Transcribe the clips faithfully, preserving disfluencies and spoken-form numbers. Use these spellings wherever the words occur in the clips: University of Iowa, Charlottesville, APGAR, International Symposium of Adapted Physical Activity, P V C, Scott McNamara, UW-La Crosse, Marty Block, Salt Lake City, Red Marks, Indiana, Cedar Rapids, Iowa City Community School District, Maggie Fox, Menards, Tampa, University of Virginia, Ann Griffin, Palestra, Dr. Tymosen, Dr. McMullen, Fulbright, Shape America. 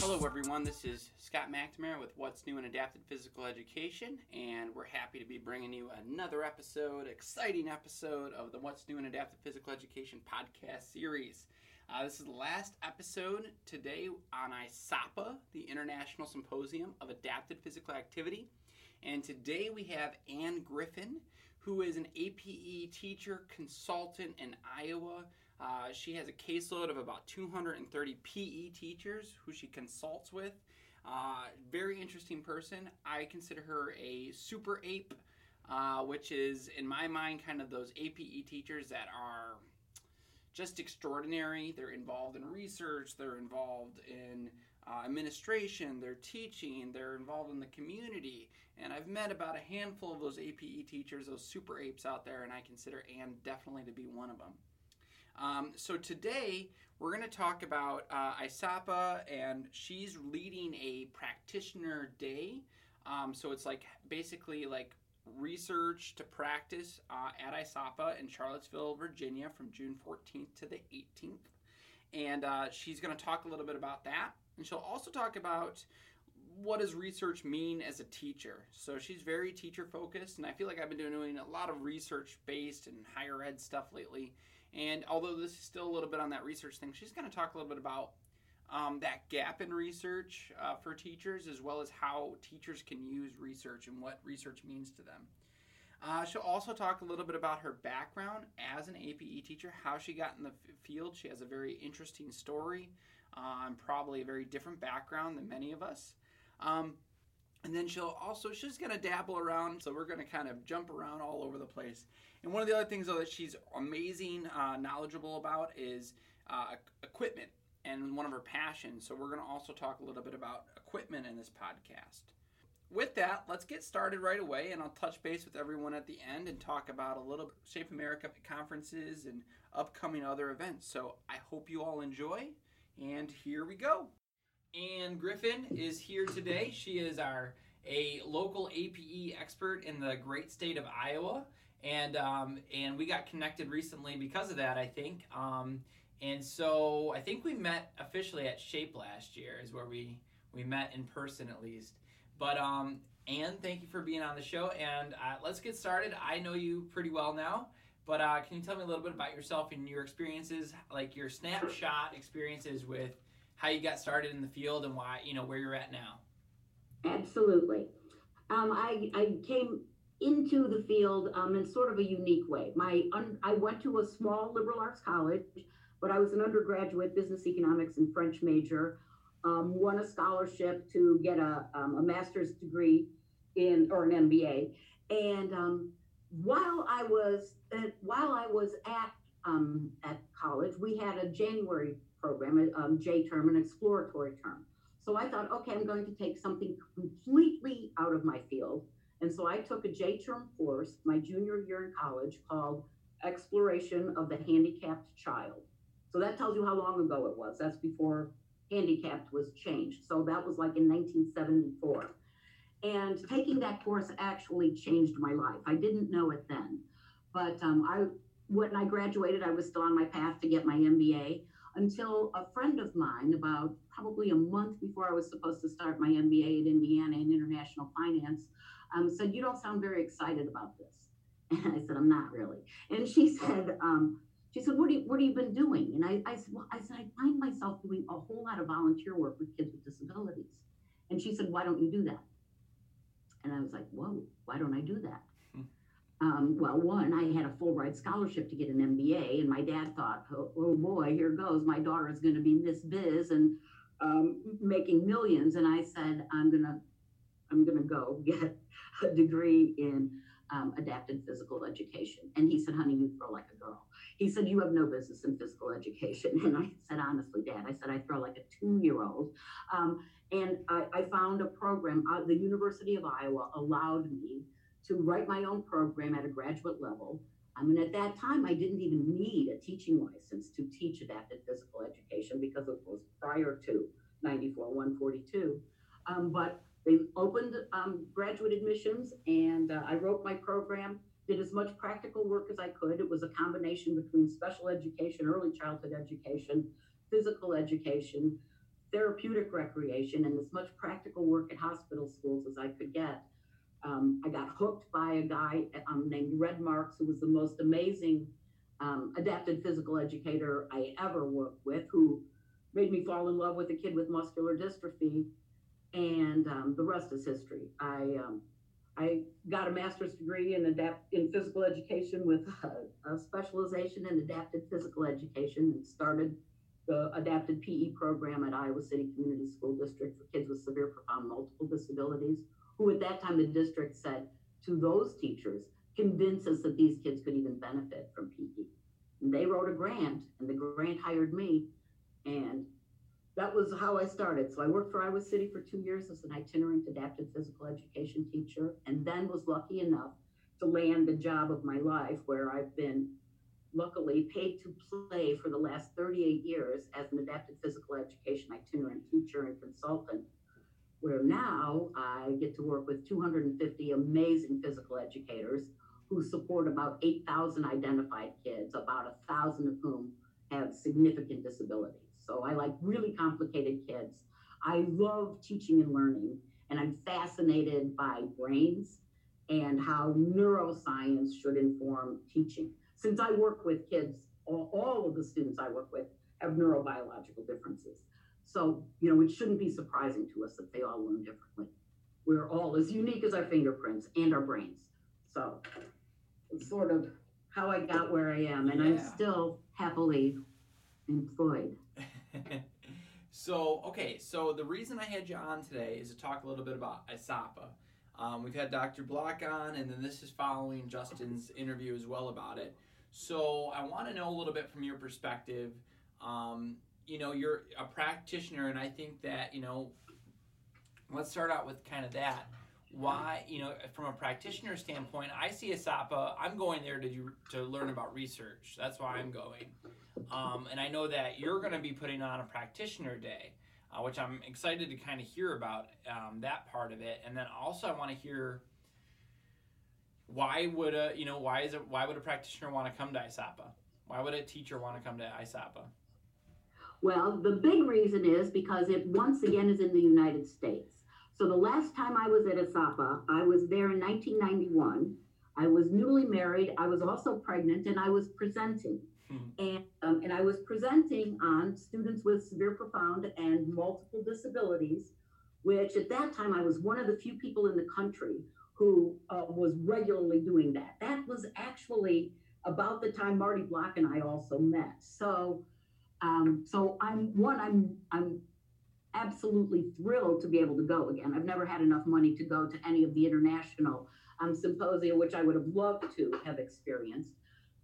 Hello everyone, this is Scott McNamara with What's New in Adapted Physical Education, and we're happy to be bringing you another episode, exciting episode of the What's New in Adapted Physical Education podcast series. Uh, this is the last episode today on ISAPA, the International Symposium of Adapted Physical Activity, and today we have Ann Griffin, who is an A P E teacher consultant in Iowa. Uh, she has a caseload of about two hundred thirty P E teachers who she consults with. Uh, very interesting person. I consider her a super ape, uh, which is, in my mind, kind of those A P E teachers that are just extraordinary. They're involved in research. They're involved in uh, administration. They're teaching. They're involved in the community. And I've met about a handful of those A P E teachers, those super apes out there, and I consider Ann definitely to be one of them. Um, so today, we're going to talk about uh, ISAPA, and she's leading a practitioner day. Um, so it's like basically like research to practice uh, at ISAPA in Charlottesville, Virginia from June fourteenth to the eighteenth. And uh, she's going to talk a little bit about that. And she'll also talk about what does research mean as a teacher. So she's very teacher focused, and I feel like I've been doing a lot of research based and higher ed stuff lately. And although this is still a little bit on that research thing, she's going to talk a little bit about um, that gap in research uh, for teachers, as well as how teachers can use research and what research means to them. Uh, she'll also talk a little bit about her background as an A P E teacher, how she got in the f- field. She has a very interesting story, um, probably a very different background than many of us. Um, and then she'll also, she's going to dabble around, so we're going to kind of jump around all over the place. And one of the other things, though, that she's amazing, uh, knowledgeable about is uh, equipment and one of her passions. So we're going to also talk a little bit about equipment in this podcast. With that, let's get started right away, and I'll touch base with everyone at the end and talk about a little Shape America conferences and upcoming other events. So I hope you all enjoy, and here we go. Ann Griffin is here today. She is our a local A P E expert in the great state of Iowa, and um, and we got connected recently because of that, I think. Um, and so I think we met officially at Shape last year is where we, we met in person at least. But um, Ann, thank you for being on the show, and uh, let's get started. I know you pretty well now, but uh, can you tell me a little bit about yourself and your experiences, like your snapshot experiences with how you got started in the field and why, you know, where you're at now. Absolutely. Um, I, I came into the field um, in sort of a unique way. My un, I went to a small liberal arts college, but I was an undergraduate business economics and French major, um, won a scholarship to get a, um, a master's degree in or an M B A. And um, while I was at, while I was at um, at college, we had a January program, a um, J term, an exploratory term. So I thought, okay, I'm going to take something completely out of my field. And so I took a J term course my junior year in college called Exploration of the Handicapped Child. So that tells you how long ago it was. That's before handicapped was changed. So that was like in nineteen seventy-four. And taking that course actually changed my life. I didn't know it then, but um, I when I graduated, I was still on my path to get my M B A. Until a friend of mine, about probably a month before I was supposed to start my M B A at Indiana in international finance, um, said, "You don't sound very excited about this." And I said, "I'm not really." And she said, um, "She said, what do you, what have you been doing?" And I, I said, "Well, I said I find myself doing a whole lot of volunteer work with kids with disabilities." And she said, "Why don't you do that?" And I was like, "Whoa, why don't I do that?" Um, well, one, I had a Fulbright scholarship to get an M B A, and my dad thought, oh, oh boy, here goes. My daughter is going to be Miss Biz and um, making millions. And I said, I'm going to I'm going to go get a degree in um, adapted physical education. And he said, "Honey, you throw like a girl." He said, "You have no business in physical education." And I said, "Honestly, Dad," I said, "I throw like a two-year-old." Um, and I, I found a program, uh, the University of Iowa allowed me to write my own program at a graduate level. I mean, at that time, I didn't even need a teaching license to teach adapted physical education because it was prior to ninety-four one forty-two. Um, but they opened um, graduate admissions, and uh, I wrote my program, did as much practical work as I could. It was a combination between special education, early childhood education, physical education, therapeutic recreation, and as much practical work at hospital schools as I could get. Um, I got hooked by a guy um, named Red Marks, who was the most amazing um, adapted physical educator I ever worked with, who made me fall in love with a kid with muscular dystrophy, and um, the rest is history. I um, I got a master's degree in adapt in physical education with a, a specialization in adapted physical education, and started the adapted P E program at Iowa City Community School District for kids with severe, profound, multiple disabilities, who at that time the district said to those teachers, convince us that these kids could even benefit from P E. And they wrote a grant, and the grant hired me, and that was how I started. So I worked for Iowa City for two years as an itinerant adapted physical education teacher, and then was lucky enough to land the job of my life, where I've been luckily paid to play for the last thirty-eight years as an adapted physical education itinerant teacher and consultant, where now I get to work with two hundred fifty amazing physical educators who support about eight thousand identified kids, about one thousand of whom have significant disabilities. So I like really complicated kids. I love teaching and learning, and I'm fascinated by brains and how neuroscience should inform teaching. Since I work with kids, all, all of the students I work with have neurobiological differences. So, you know, it shouldn't be surprising to us that they all learn differently. We're all as unique as our fingerprints and our brains. So it's sort of how I got where I am, and yeah. I'm still happily employed. So, okay, so the reason I had you on today is to talk a little bit about I S A P A. Um, we've had Doctor Block on, and then this is following Justin's interview as well about it. So I want to know a little bit from your perspective. Um, you know, you're a practitioner, and I think that, you know, let's start out with kind of that. Why, you know, from a practitioner standpoint, I see I S A P A, I'm going there to do, to learn about research. That's why I'm going. Um, and I know that you're going to be putting on a practitioner day, uh, which I'm excited to kind of hear about um, that part of it. And then also I want to hear why would a, you know, why is it, why would a practitioner want to come to I S A P A? Why would a teacher want to come to I S A P A? Well, the big reason is because it once again is in the United States. So the last time I was at I S A P A, I was there in nineteen ninety-one. I was newly married. I was also pregnant, and I was presenting. Mm-hmm. And um, and I was presenting on students with severe, profound, and multiple disabilities, which at that time I was one of the few people in the country who uh, was regularly doing that. That was actually about the time Marty Block and I also met. So, um, so I'm one. I'm I'm. absolutely thrilled to be able to go again. I've never had enough money to go to any of the international um, symposia, which I would have loved to have experienced.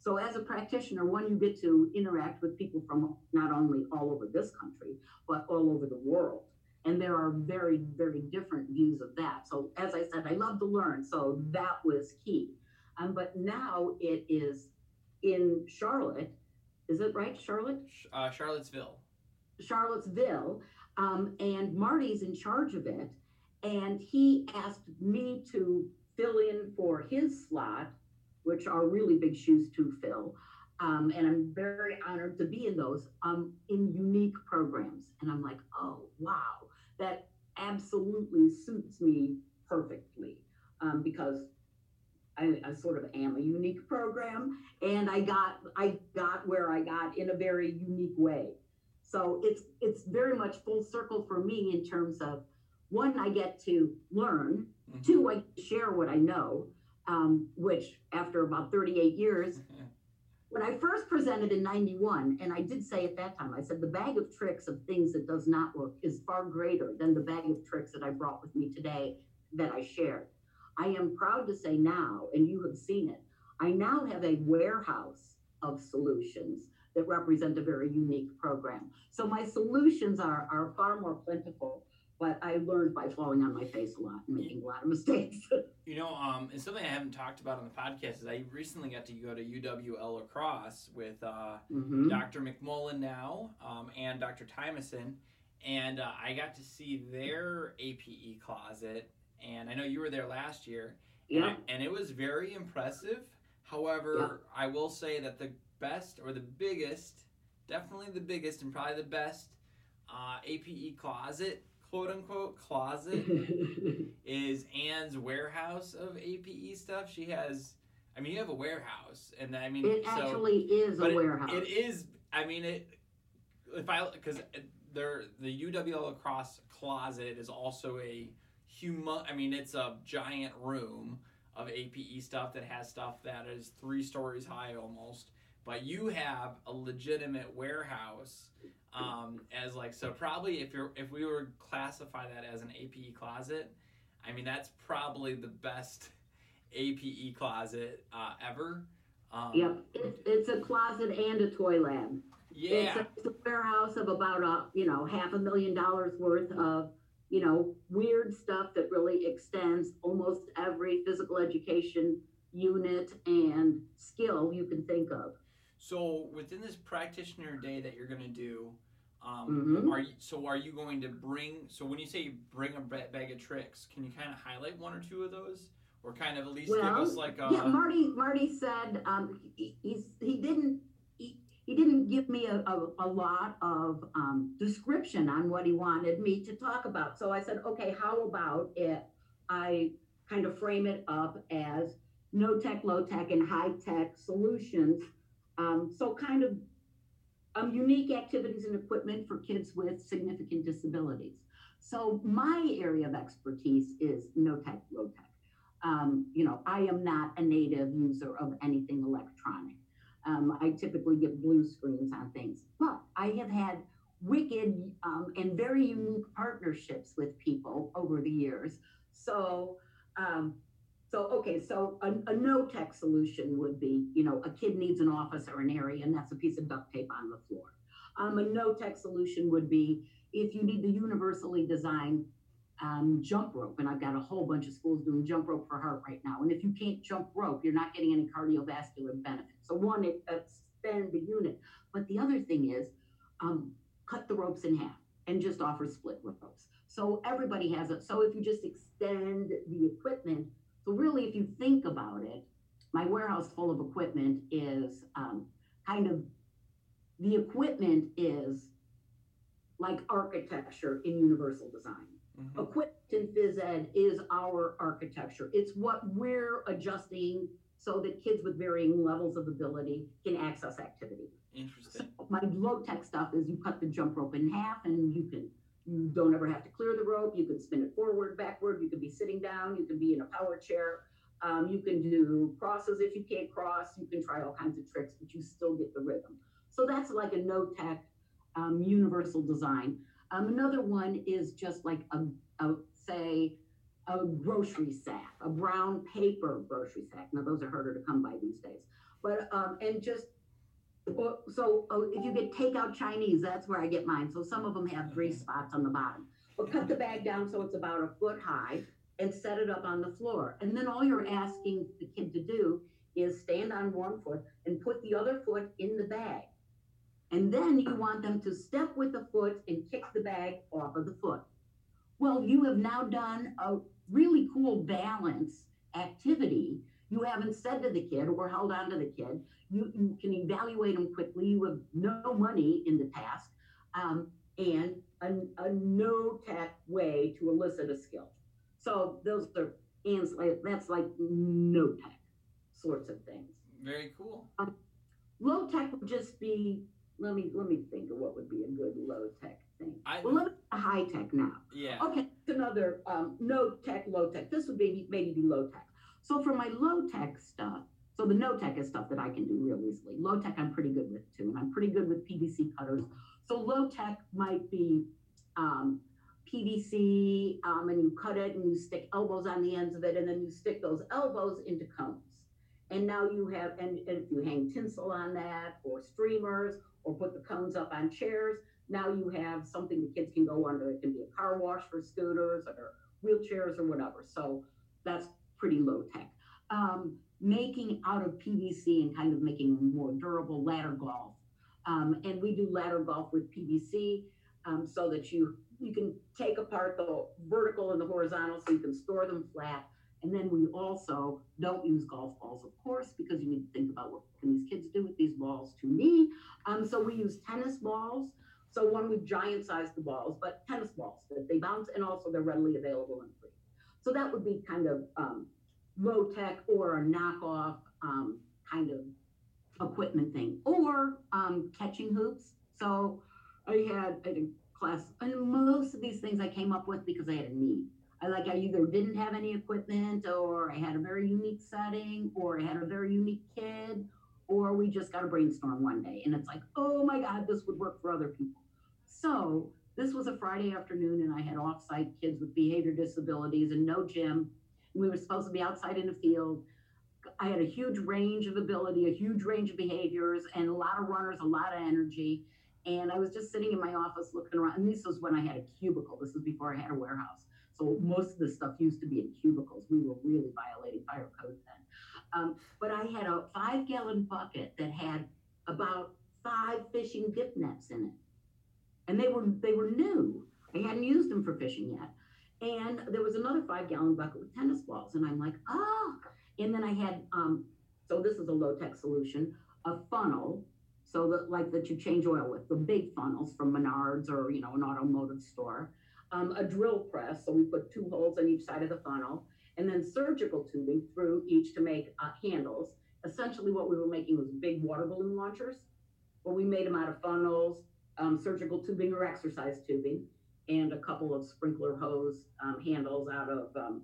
So as a practitioner, one, you get to interact with people from not only all over this country, but all over the world. And there are very, very different views of that. So as I said, I love to learn. So that was key. Um, but now it is in Charlotte. Is it right, Charlotte? Uh, Charlottesville. Charlottesville. Um, and Marty's in charge of it, and he asked me to fill in for his slot, which are really big shoes to fill, um, and I'm very honored to be in those, um, in unique programs. And I'm like, oh, wow, that absolutely suits me perfectly, um, because I, I sort of am a unique program, and I got I got where I got in a very unique way. So it's it's very much full circle for me in terms of, one, I get to learn, mm-hmm. two, I get to share what I know, um, which after about thirty-eight years, mm-hmm. when I first presented in ninety-one, and I did say at that time, I said, the bag of tricks of things that does not work is far greater than the bag of tricks that I brought with me today that I shared. I am proud to say now, and you have seen it, I now have a warehouse of solutions that represent a very unique program. So my solutions are, are far more plentiful, but I learned by falling on my face a lot and making a lot of mistakes. You know, um, and something I haven't talked about on the podcast is I recently got to go to U W-La Crosse with uh, mm-hmm. Doctor McMullen now um, and Doctor Tymosen, and uh, I got to see their A P E closet, and I know you were there last year, yeah. and, and it was very impressive. However, yeah. I will say that the best or the biggest, definitely the biggest and probably the best uh, A P E closet, quote unquote closet, is Ann's warehouse of A P E stuff. She has, I mean, you have a warehouse, and I mean, it so, actually is a it, warehouse. It is. I mean, it. If I because there the U W-La Crosse closet is also a human. I mean, it's a giant room of A P E stuff that has stuff that is three stories high almost. But you have a legitimate warehouse um, as like so. Probably if you're if we were to classify that as an A P E closet, I mean that's probably the best A P E closet uh, ever. Um, yep, it, it's a closet and a toy lab. Yeah, it's a warehouse of about a you know half a million dollars worth of you know weird stuff that really extends almost every physical education unit and skill you can think of. So within this practitioner day that you're going to do, um, mm-hmm. are you, so are you going to bring? So when you say you bring a bag of tricks, can you kind of highlight one or two of those? Or kind of at least well, give us like a... Yeah, Marty Marty said um, he, he's, he didn't he, he didn't give me a, a, a lot of um, description on what he wanted me to talk about. So I said, okay, how about if I kind of frame it up as no tech, low tech, and high tech solutions. Um, so kind of um, unique activities and equipment for kids with significant disabilities. So my area of expertise is no tech, low tech. Um, you know, I am not a native user of anything electronic. Um, I typically get blue screens on things, but I have had wicked um, and very unique partnerships with people over the years. So, um, so okay, so a, a no-tech solution would be, you know, a kid needs an office or an area, and that's a piece of duct tape on the floor. Um, a no-tech solution would be if you need the universally designed Um, jump rope, and I've got a whole bunch of schools doing jump rope for heart right now. And if you can't jump rope, you're not getting any cardiovascular benefit. So one, it expand the unit. But the other thing is um, cut the ropes in half and just offer split ropes. So everybody has it. So if you just extend the equipment, so really if you think about it, my warehouse full of equipment is um, kind of, the equipment is like architecture in universal design. Mm-hmm. Equipment in phys ed is our architecture. It's what we're adjusting so that kids with varying levels of ability can access activity. Interesting. So my low-tech stuff is you cut the jump rope in half and you can you don't ever have to clear the rope. You can spin it forward, backward. You can be sitting down. You can be in a power chair. Um, you can do crosses if you can't cross. You can try all kinds of tricks, but you still get the rhythm. So that's like a no-tech um, universal design. Um, another one is just like a, a, say, a grocery sack, a brown paper grocery sack. Now, those are harder to come by these days. But, um, and just, so if you get takeout Chinese, that's where I get mine. So some of them have three spots on the bottom. But cut the bag down so it's about a foot high and set it up on the floor. And then all you're asking the kid to do is stand on one foot and put the other foot in the bag. And then you want them to step with the foot and kick the bag off of the foot. Well, you have now done a really cool balance activity. You haven't said to the kid or held on to the kid. You, you can evaluate them quickly. You have no money in the task um, and a, a no-tech way to elicit a skill. So those are, and that's like no-tech sorts of things. Very cool. Um, low-tech would just be... Let me let me think of what would be a good low tech thing. I, well, let's do high tech now. Yeah. Okay, another um, no tech, low tech. This would be maybe be low tech. So for my low tech stuff, so the no tech is stuff that I can do real easily. Low tech, I'm pretty good with too, and I'm pretty good with P V C cutters. So low tech might be um, P V C, um, and you cut it and you stick elbows on the ends of it, and then you stick those elbows into cones. And now you have, and, and if you hang tinsel on that or streamers, or put the cones up on chairs. Now you have something the kids can go under. It can be a car wash for scooters or wheelchairs or whatever. So that's pretty low tech. Um, making out of P V C and kind of making more durable ladder golf. Um, and we do ladder golf with P V C um, so that you, you can take apart the vertical and the horizontal so you can store them flat And then we also don't use golf balls, of course, because you need to think about what can these kids do with these balls to me. Um, so we use tennis balls. So one, we giant size the balls, but tennis balls that they bounce, and also they're readily available and free. So that would be kind of um, low tech or a knockoff um, kind of equipment thing, or um, catching hoops. So I had a class, and most of these things I came up with because I had a need. I like I either didn't have any equipment, or I had a very unique setting, or I had a very unique kid, or we just got to brainstorm one day. And it's like, oh my God, this would work for other people. So this was a Friday afternoon, and I had offsite kids with behavior disabilities and no gym. We were supposed to be outside in a field. I had a huge range of ability, a huge range of behaviors, and a lot of runners, a lot of energy. And I was just sitting in my office looking around. And this was when I had a cubicle. This was before I had a warehouse. So most of the stuff used to be in cubicles. We were really violating fire code then. Um, but I had a five gallon bucket that had about five fishing dip nets in it. And they were they were new. I hadn't used them for fishing yet. And there was another five gallon bucket with tennis balls. And I'm like, oh, and then I had, um, so this is a low tech solution, a funnel. So that like that you change oil with, the big funnels from Menards or, you know, an automotive store. Um, a drill press, so we put two holes on each side of the funnel, and then surgical tubing through each to make uh, handles. Essentially what we were making was big water balloon launchers, but we made them out of funnels, um, surgical tubing or exercise tubing, and a couple of sprinkler hose um, handles out of um,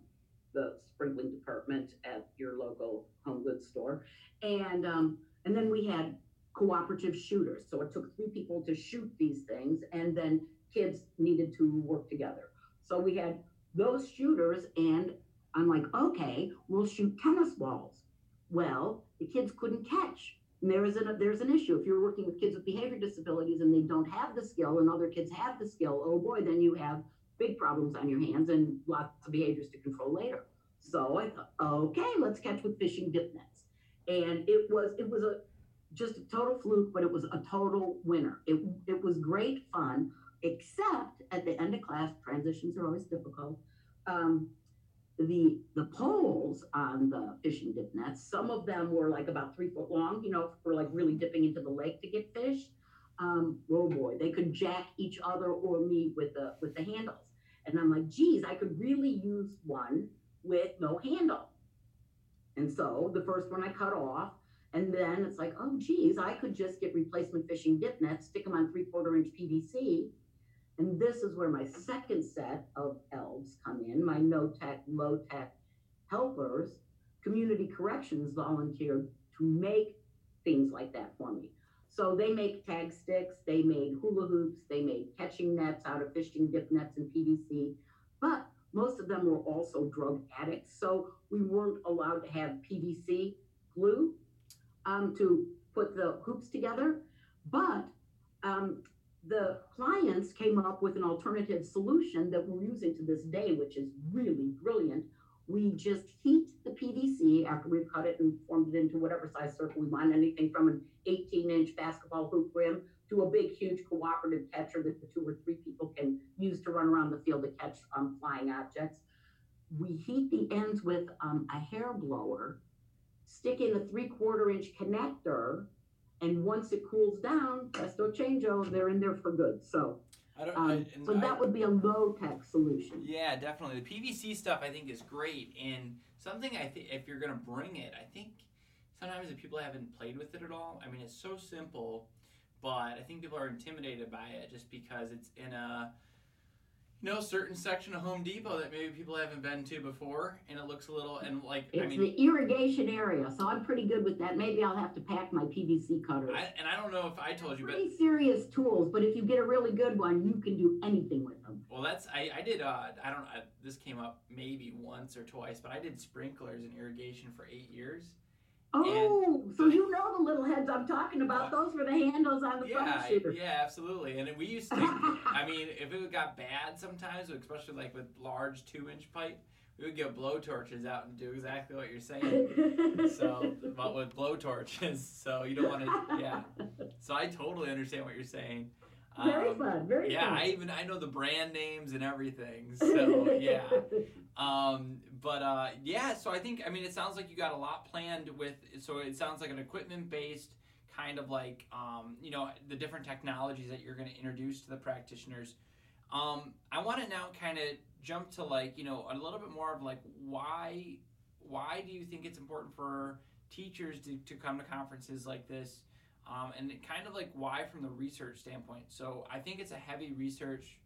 the sprinkling department at your local home goods store. And, um, and then we had cooperative shooters. So it took three people to shoot these things, and then kids needed to work together. So we had those shooters, and I'm like, okay, we'll shoot tennis balls. Well, the kids couldn't catch. And there is an, there's an issue. If you're working with kids with behavior disabilities and they don't have the skill and other kids have the skill, oh boy, then you have big problems on your hands and lots of behaviors to control later. So I thought, okay, let's catch with fishing dip nets. And it was, it was a just a total fluke, but it was a total winner. It, it was great fun. Except at the end of class, transitions are always difficult. Um, the the poles on the fishing dip nets, some of them were like about three foot long, you know, for like really dipping into the lake to get fish. Um, oh boy, they could jack each other or me with the with the handles. And I'm like, geez, I could really use one with no handle. And so the first one I cut off. And then it's like, oh geez, I could just get replacement fishing dip nets, stick them on three quarter inch P V C. And this is where my second set of elves come in, my no-tech, low-tech helpers. Community corrections volunteered to make things like that for me. So they make tag sticks, they made hula hoops, they made catching nets out of fishing dip nets and P V C, but most of them were also drug addicts. So we weren't allowed to have P V C glue um, to put the hoops together, but um, the clients came up with an alternative solution that we're using to this day, which is really brilliant. We just heat the P V C after we've cut it and formed it into whatever size circle we want, anything from an eighteen inch basketball hoop rim to a big, huge cooperative catcher that the two or three people can use to run around the field to catch um, flying objects. We heat the ends with um, a hair blower, stick in a three quarter inch connector, and once it cools down, presto changeo, they're in there for good. So, I don't, um, I, so that I, would be a low-tech solution. Yeah, definitely. The P V C stuff I think is great, and something I think if you're going to bring it, I think sometimes the people haven't played with it at all. I mean, it's so simple, but I think people are intimidated by it just because it's in a you know certain section of Home Depot that maybe people haven't been to before, and it looks a little and like it's I mean, the irrigation area, so I'm pretty good with that. Maybe I'll have to pack my P V C cutters. I, and I don't know if I told you, pretty but serious tools. But if you get a really good one, you can do anything with them. Well, that's I, I did. Uh, I don't. I, this came up maybe once or twice, but I did sprinklers and irrigation for eight years. Oh, and, so you know the little heads I'm talking about. Well, those were the handles on the yeah, front shooter. Yeah, absolutely. And we used to, I mean, if it got bad sometimes, especially like with large two-inch pipe, we would get blowtorches out and do exactly what you're saying. So, but with blowtorches, so you don't want to, yeah. So I totally understand what you're saying. Um, very fun, very yeah, fun. Yeah, I even I know the brand names and everything. So yeah, um, but uh, yeah. So I think I mean it sounds like you got a lot planned with. So it sounds like an equipment based kind of like um, you know the different technologies that you're going to introduce to the practitioners. Um, I want to now kind of jump to like you know a little bit more of like why why do you think it's important for teachers to, to come to conferences like this? Um, and it kind of like why from the research standpoint. So I think it's a heavy research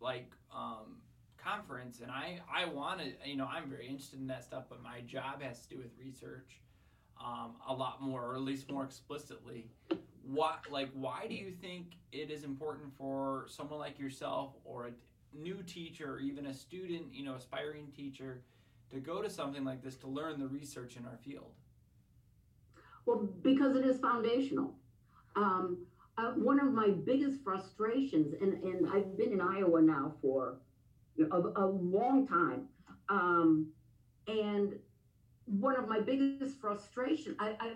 like um, conference, and I, I want to, you know, I'm very interested in that stuff, but my job has to do with research um, a lot more, or at least more explicitly. What, like, why do you think it is important for someone like yourself or a new teacher or even a student, you know, aspiring teacher to go to something like this to learn the research in our field? Well, because it is foundational. Um, uh, one of my biggest frustrations, and, and I've been in Iowa now for you know, a, a long time, um, and one of my biggest frustrations, I, I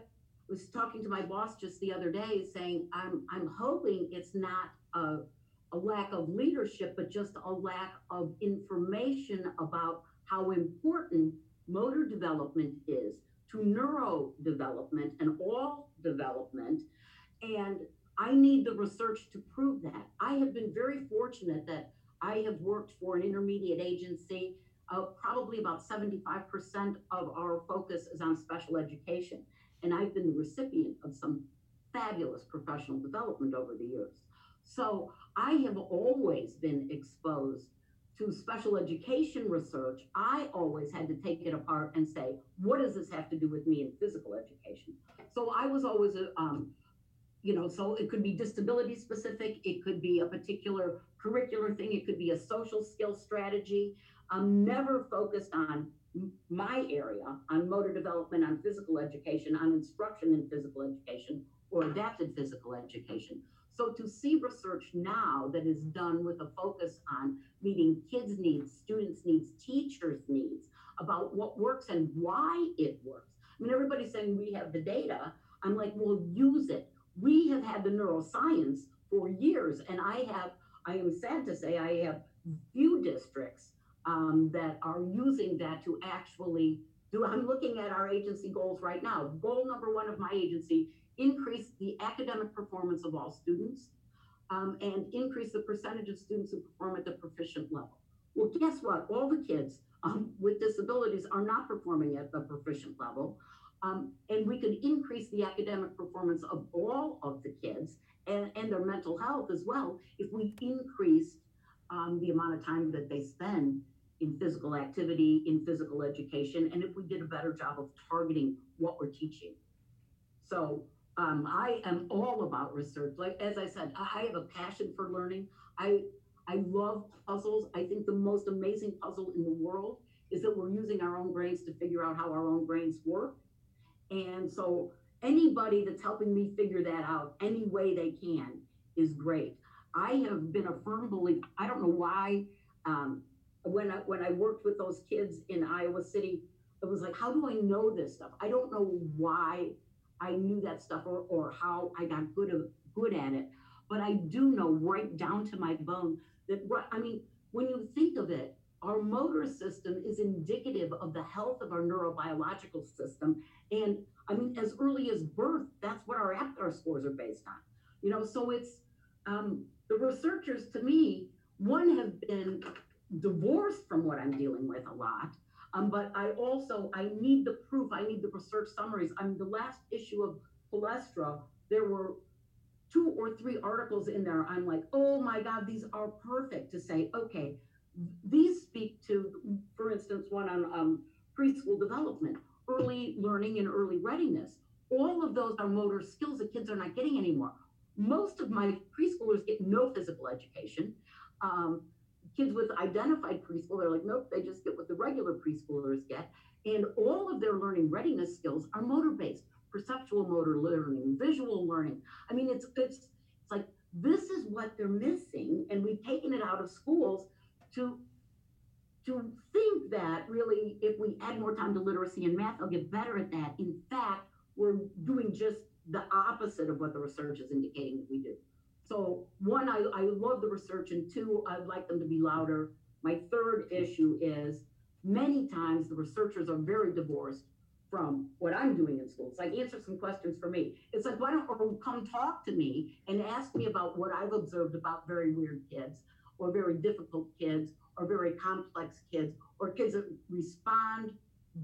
was talking to my boss just the other day saying, I'm, I'm hoping it's not a, a lack of leadership, but just a lack of information about how important motor development is to neurodevelopment and all development. And I need the research to prove that. I have been very fortunate that I have worked for an intermediate agency. Uh, probably about seventy-five percent of our focus is on special education. And I've been the recipient of some fabulous professional development over the years. So I have always been exposed to special education research. I always had to take it apart and say, what does this have to do with me in physical education? So I was always, a, um, you know, so it could be disability specific, it could be a particular curricular thing, it could be a social skill strategy. I'm never focused on my area, on motor development, on physical education, on instruction in physical education or adapted physical education. So to see research now that is done with a focus on meeting kids' needs, students' needs, teachers' needs, about what works and why it works. I mean, everybody's saying we have the data. I'm like, well, use it. We have had the neuroscience for years, and I have, I am sad to say, I have few districts um, that are using that to actually do. I'm looking at our agency goals right now. Goal number one of my agency: increase the academic performance of all students, um, and increase the percentage of students who perform at the proficient level. Well, guess what? All the kids um, with disabilities are not performing at the proficient level. Um, and we could increase the academic performance of all of the kids and, and their mental health as well if we increase um, the amount of time that they spend in physical activity, in physical education, and if we did a better job of targeting what we're teaching. So, Um, I am all about research. Like, as I said, I have a passion for learning. I I love puzzles. I think the most amazing puzzle in the world is that we're using our own brains to figure out how our own brains work. And so anybody that's helping me figure that out any way they can is great. I have been a firm believer. I don't know why. Um, when I, when I worked with those kids in Iowa City, it was like, how do I know this stuff? I don't know why I knew that stuff or, or how I got good of, good at it. But I do know right down to my bone that, I mean, when you think of it, our motor system is indicative of the health of our neurobiological system. And I mean, as early as birth, that's what our APGAR scores are based on. You know, so it's, um, the researchers to me, one, have been divorced from what I'm dealing with a lot. Um, but I also, I need the proof, I need the research summaries. I mean, the last issue of Palestra, there were two or three articles in there. I'm like, oh my God, these are perfect to say, okay, these speak to, for instance, one on um, preschool development, early learning and early readiness. All of those are motor skills that kids are not getting anymore. Most of my preschoolers get no physical education. Um, Kids with identified preschool, they're like, nope, they just get what the regular preschoolers get. And all of their learning readiness skills are motor-based, perceptual motor learning, visual learning. I mean, it's, it's it's like, this is what they're missing. And we've taken it out of schools to, to think that really, if we add more time to literacy and math, they'll get better at that. In fact, we're doing just the opposite of what the research is indicating that we do. So one, I, I love the research, and two, I'd like them to be louder. My third issue is many times the researchers are very divorced from what I'm doing in school. It's like, answer some questions for me. It's like, why don't you come talk to me and ask me about what I've observed about very weird kids or very difficult kids or very complex kids or kids that respond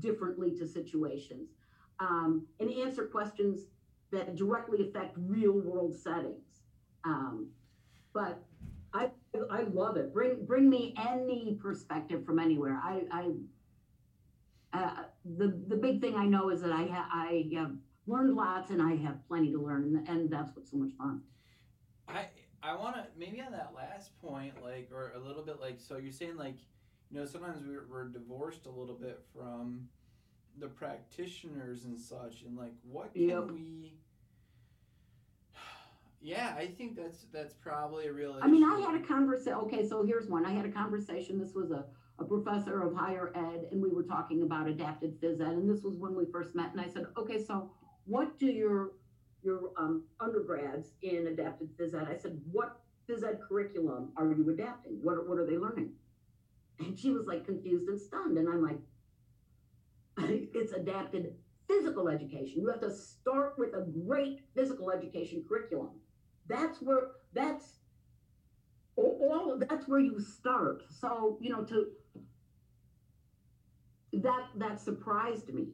differently to situations, um, and answer questions that directly affect real world settings. Um, but I I love it. Bring bring me any perspective from anywhere. I, I Uh, the the big thing I know is that I ha- I have learned lots and I have plenty to learn, and that's what's so much fun. I I want to maybe on that last point, like, or a little bit like, so you're saying, like, you know, sometimes we're, we're divorced a little bit from the practitioners and such, and like, what can yep. we? Yeah, I think that's that's probably a real issue. I mean, I had a conversation. Okay, so here's one. I had a conversation. This was a. a professor of higher ed, and we were talking about adapted phys ed, and this was when we first met, and I said, okay, so what do your your um, undergrads in adapted phys ed, I said, what phys ed curriculum are you adapting? What, what are they learning? And she was like confused and stunned, and I'm like, it's adapted physical education. You have to start with a great physical education curriculum. That's where, that's all of, that's where you start. So, you know, to, That that surprised me,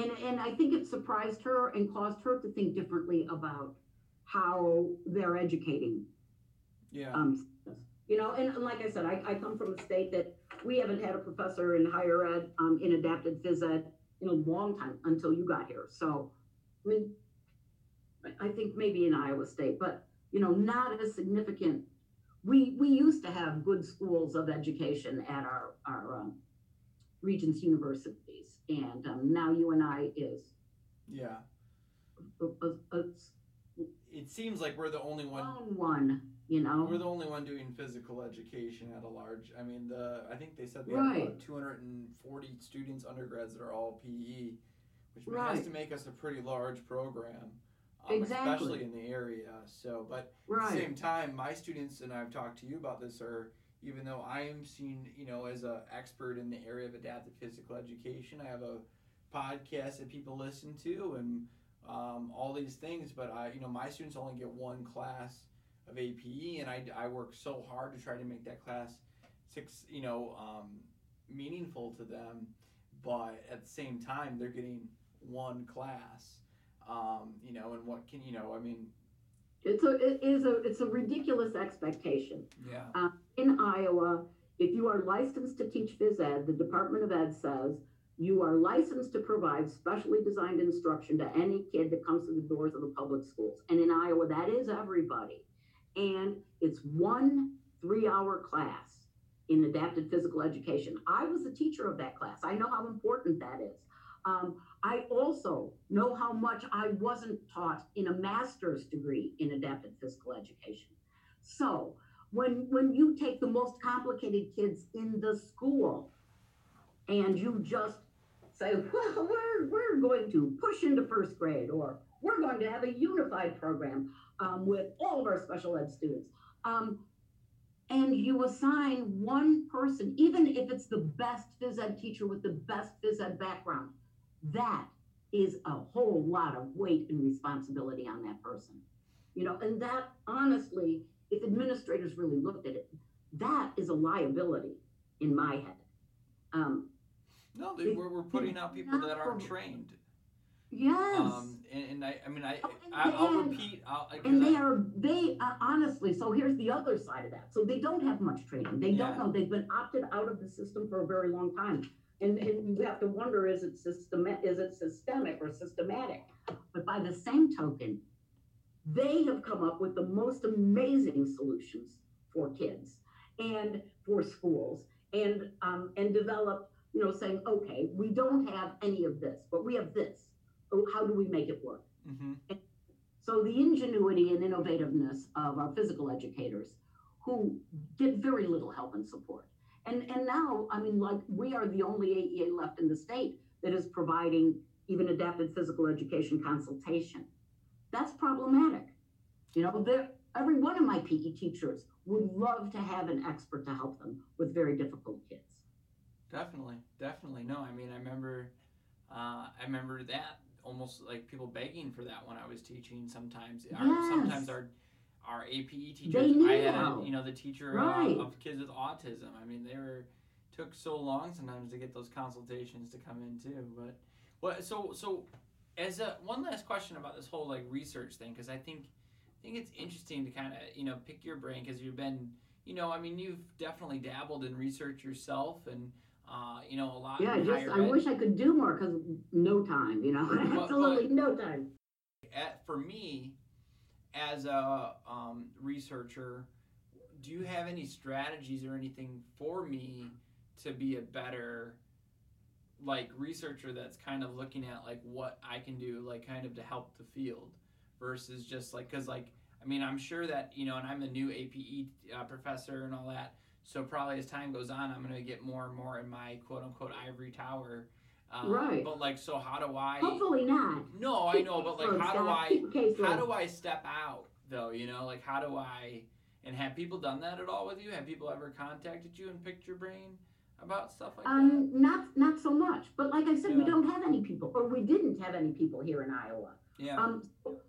and and I think it surprised her and caused her to think differently about how they're educating. Yeah. Um, you know, and like I said, I, I come from a state that we haven't had a professor in higher ed um, in adapted phys ed in a long time until you got here. So, I mean, I think maybe in Iowa State, but you know, not as significant. We we used to have good schools of education at our our. Um, Regents universities, and um, now you and I is yeah a, a, a, it seems like we're the only one one you know we're the only one doing physical education at a large. I mean the I think they said we right. have about two hundred forty students, undergrads, that are all P E, which right. has to make us a pretty large program, um, exactly. especially in the area. So but right. at the same time, my students, and I've talked to you about this, are, even though I am seen, you know, as an expert in the area of adaptive physical education, I have a podcast that people listen to and um, all these things. But I, you know, my students only get one class of A P E, and I, I work so hard to try to make that class six, you know, um, meaningful to them. But at the same time, they're getting one class, um, you know, and what can, you know, I mean. It's a, it is a, it's a ridiculous expectation. Yeah. Uh, in Iowa, if you are licensed to teach phys ed, the Department of Ed says you are licensed to provide specially designed instruction to any kid that comes through the doors of the public schools. And in Iowa, that is everybody. And it's one three-hour class in adapted physical education. I was the teacher of that class. I know how important that is. Um, I also know how much I wasn't taught in a master's degree in adapted physical education. So when when you take the most complicated kids in the school and you just say, well, we're, we're going to push into first grade, or we're going to have a unified program um, with all of our special ed students. Um, and you assign one person, even if it's the best phys ed teacher with the best phys ed background, that is a whole lot of weight and responsibility on that person, you know, and that honestly, if administrators really looked at it, that is a liability in my head. Um, no, they, we're, we're putting out people that aren't trained. Yes. Um, and, and I, I mean, I, oh, I I'll have, repeat. I'll, I and they I, are, they uh, honestly, so here's the other side of that. So they don't have much training. They yeah. don't know. They've been opted out of the system for a very long time. And, and you have to wonder, is it system, is it systemic or systematic? But by the same token, they have come up with the most amazing solutions for kids and for schools, and um, and developed, you know, saying, okay, we don't have any of this, but we have this. Oh, how do we make it work? Mm-hmm. So the ingenuity and innovativeness of our physical educators, who get very little help and support. And and now, I mean, like, we are the only A E A left in the state that is providing even adapted physical education consultation. That's problematic. You know, there Every one of my P E teachers would love to have an expert to help them with very difficult kids. Definitely, definitely. No, I mean, I remember, uh, I remember that almost like people begging for that when I was teaching. Sometimes, yes. our, sometimes our our A P E teachers, I had, a, you know, the teacher right. uh, of kids with autism. I mean, they were took so long sometimes to get those consultations to come in too. But well, so so as a one last question about this whole like research thing, because I think. I think it's interesting to kind of, you know, pick your brain because you've been, you know, I mean, you've definitely dabbled in research yourself and, uh, you know, a lot. Yeah, just, I ed. wish I could do more because no time, you know, but, absolutely but no time. At, for me, as a um, researcher, do you have any strategies or anything for me to be a better, like, researcher that's kind of looking at, like, what I can do, like, kind of to help the field? Versus just like, because like, I mean, I'm sure that, you know, and I'm the new A P E uh, professor and all that. So probably as time goes on, I'm going to get more and more in my quote unquote ivory tower. Um, right. But like, so how do I? Hopefully not. No, I know. But like, how do I, how do I step out though? You know, like how do I, and have people done that at all with you? Have people ever contacted you and picked your brain about stuff like um, that? Not, not so much. But like I said, yeah. we don't have any people or we didn't have any people here in Iowa. Yeah. Um,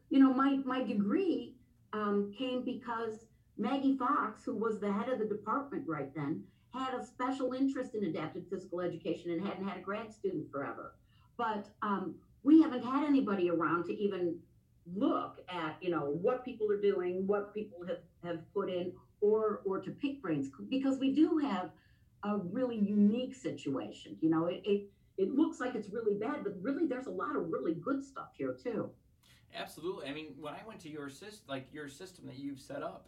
you know, my, my degree um, came because Maggie Fox, who was the head of the department right then, had a special interest in adapted physical education and hadn't had a grad student forever. But um, we haven't had anybody around to even look at, you know, what people are doing, what people have, have put in, or or to pick brains, because we do have a really unique situation. You know, it, it It looks like it's really bad, but really there's a lot of really good stuff here too. Absolutely. I mean, when I went to your system, like your system that you've set up,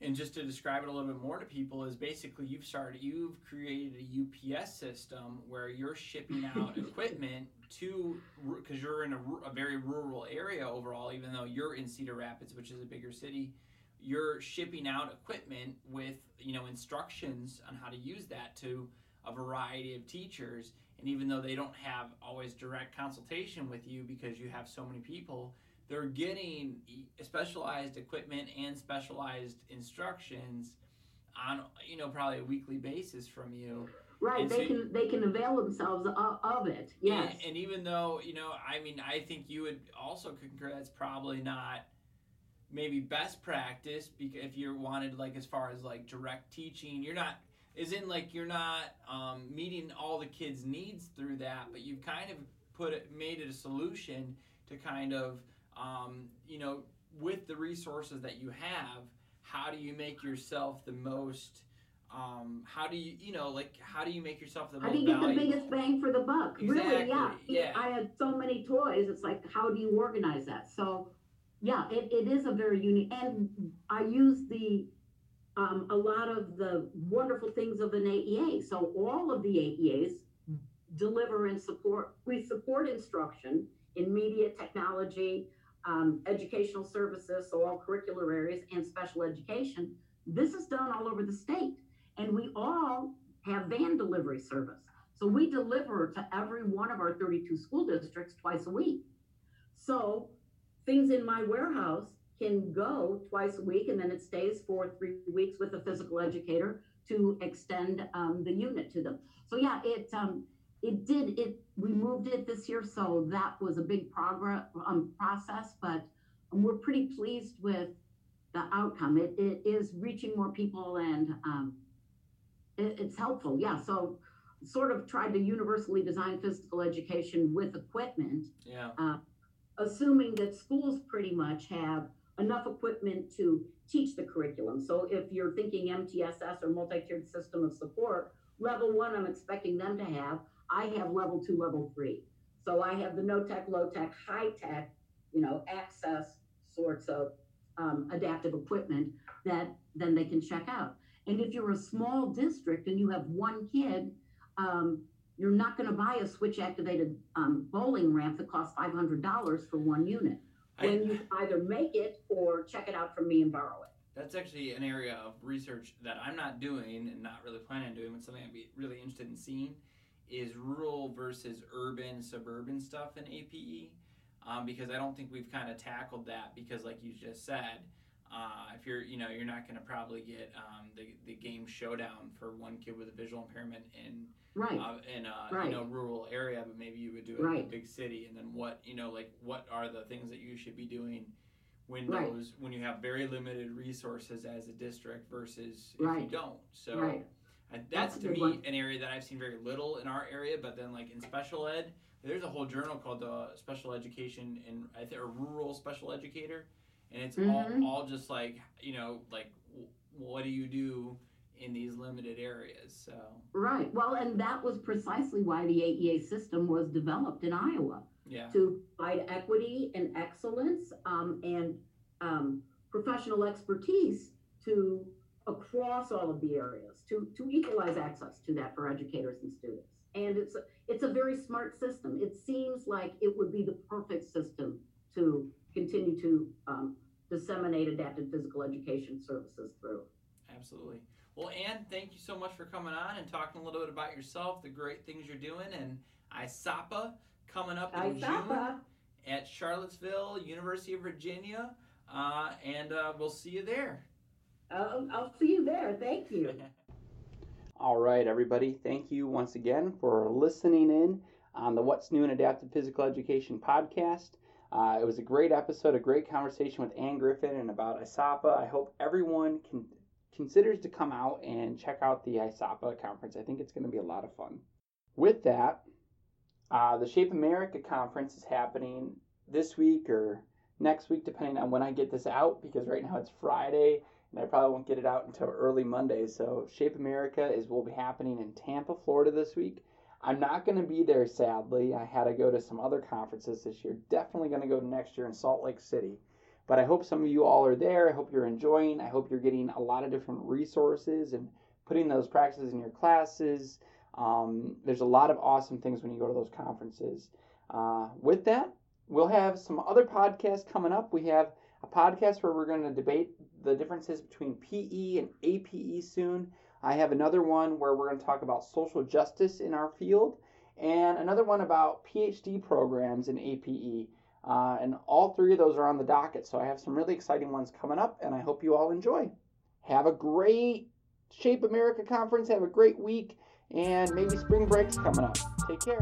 and just to describe it a little bit more to people, is basically you've started, you've created a U P S system where you're shipping out equipment to, because you're in a, a very rural area overall, even though you're in Cedar Rapids, which is a bigger city, you're shipping out equipment with, you know, instructions on how to use that to a variety of teachers. And even though they don't have always direct consultation with you because you have so many people, they're getting specialized equipment and specialized instructions on, you know, probably a weekly basis from you. Right. And they so, can they can avail themselves of it. Yes. And, and even though, you know, I mean, I think you would also concur that's probably not maybe best practice because if you wanted, like, as far as like direct teaching, you're not. Is in like you're not um, meeting all the kids' needs through that, but you've kind of put it, made it a solution to kind of, um, you know, with the resources that you have, how do you make yourself the most? Um, how do you, you know, like how do you make yourself the most? How do you get valuable? The biggest bang for the buck? Exactly. Really, yeah. yeah. I had so many toys. It's like, how do you organize that? So, yeah, it, it is a very unique, and I use the. Um, a lot of the wonderful things of an A E A. So all of the A E As deliver and support. We support instruction in media, technology, um, educational services, so all curricular areas and special education. This is done all over the state. And we all have van delivery service. So we deliver to every one of our thirty-two school districts twice a week. So things in my warehouse can go twice a week, and then it stays for three weeks with a physical educator to extend um, the unit to them. So yeah, it um, it did it. We moved it this year, so that was a big progress um, process. But um, we're pretty pleased with the outcome. It it is reaching more people, and um, it, it's helpful. Yeah, so sort of tried to universally design physical education with equipment. Yeah, uh, assuming that schools pretty much have enough equipment to teach the curriculum. So if you're thinking M T S S or multi-tiered system of support, level one, I'm expecting them to have, I have level two, level three. So I have the no tech, low tech, high tech, you know, access sorts of um, adaptive equipment that then they can check out. And if you're a small district and you have one kid, um, you're not gonna buy a switch activated um, bowling ramp that costs five hundred dollars for one unit. When you either make it or check it out from me and borrow it. That's actually an area of research that I'm not doing and not really planning on doing, but something I'd be really interested in seeing is rural versus urban, suburban stuff in A P E, um, because I don't think we've kind of tackled that because, like you just said, Uh, if you're, you know, you're not going to probably get um, the the game showdown for one kid with a visual impairment in right. uh, in a right. you know rural area, but maybe you would do it right. in a big city. And then what you know, like what are the things that you should be doing when right. those when you have very limited resources as a district versus if right. you don't. So right. I, that's, that's to me one. An area that I've seen very little in our area. But then like in special ed, there's a whole journal called the uh, Special Education and I think a Rural Special Educator. And it's mm-hmm. all, all just like, you know, like, w- what do you do in these limited areas? So right. Well, and that was precisely why the A E A system was developed in Iowa. Yeah. To provide equity and excellence um, and um, professional expertise to across all of the areas, to, to equalize access to that for educators and students. And it's a, it's a very smart system. It seems like it would be the perfect system to continue to um, disseminate adapted physical education services through. Absolutely. Well, Ann, thank you so much for coming on and talking a little bit about yourself, the great things you're doing, and I S A P A coming up in I S A P A. June at Charlottesville, University of Virginia, uh, and uh, we'll see you there. Uh, I'll see you there. Thank you. All right, everybody. Thank you once again for listening in on the What's New in Adapted Physical Education podcast. Uh, it was a great episode, a great conversation with Ann Griffin and about I S A P A. I hope everyone can, considers to come out and check out the I S A P A conference. I think it's going to be a lot of fun. With that, uh, the Shape America conference is happening this week or next week, depending on when I get this out, because right now it's Friday, and I probably won't get it out until early Monday. So Shape America is will be happening in Tampa, Florida this week. I'm not going to be there, sadly. I had to go to some other conferences this year. Definitely going to go next year in Salt Lake City. But I hope some of you all are there. I hope you're enjoying. I hope you're getting a lot of different resources and putting those practices in your classes. Um, there's a lot of awesome things when you go to those conferences. Uh, with that, we'll have some other podcasts coming up. We have a podcast where we're going to debate the differences between P E and A P E soon. I have another one where we're going to talk about social justice in our field, and another one about P H D programs in A P E. Uh, and all three of those are on the docket, so I have some really exciting ones coming up, and I hope you all enjoy. Have a great Shape America conference, have a great week, and maybe spring break's coming up. Take care.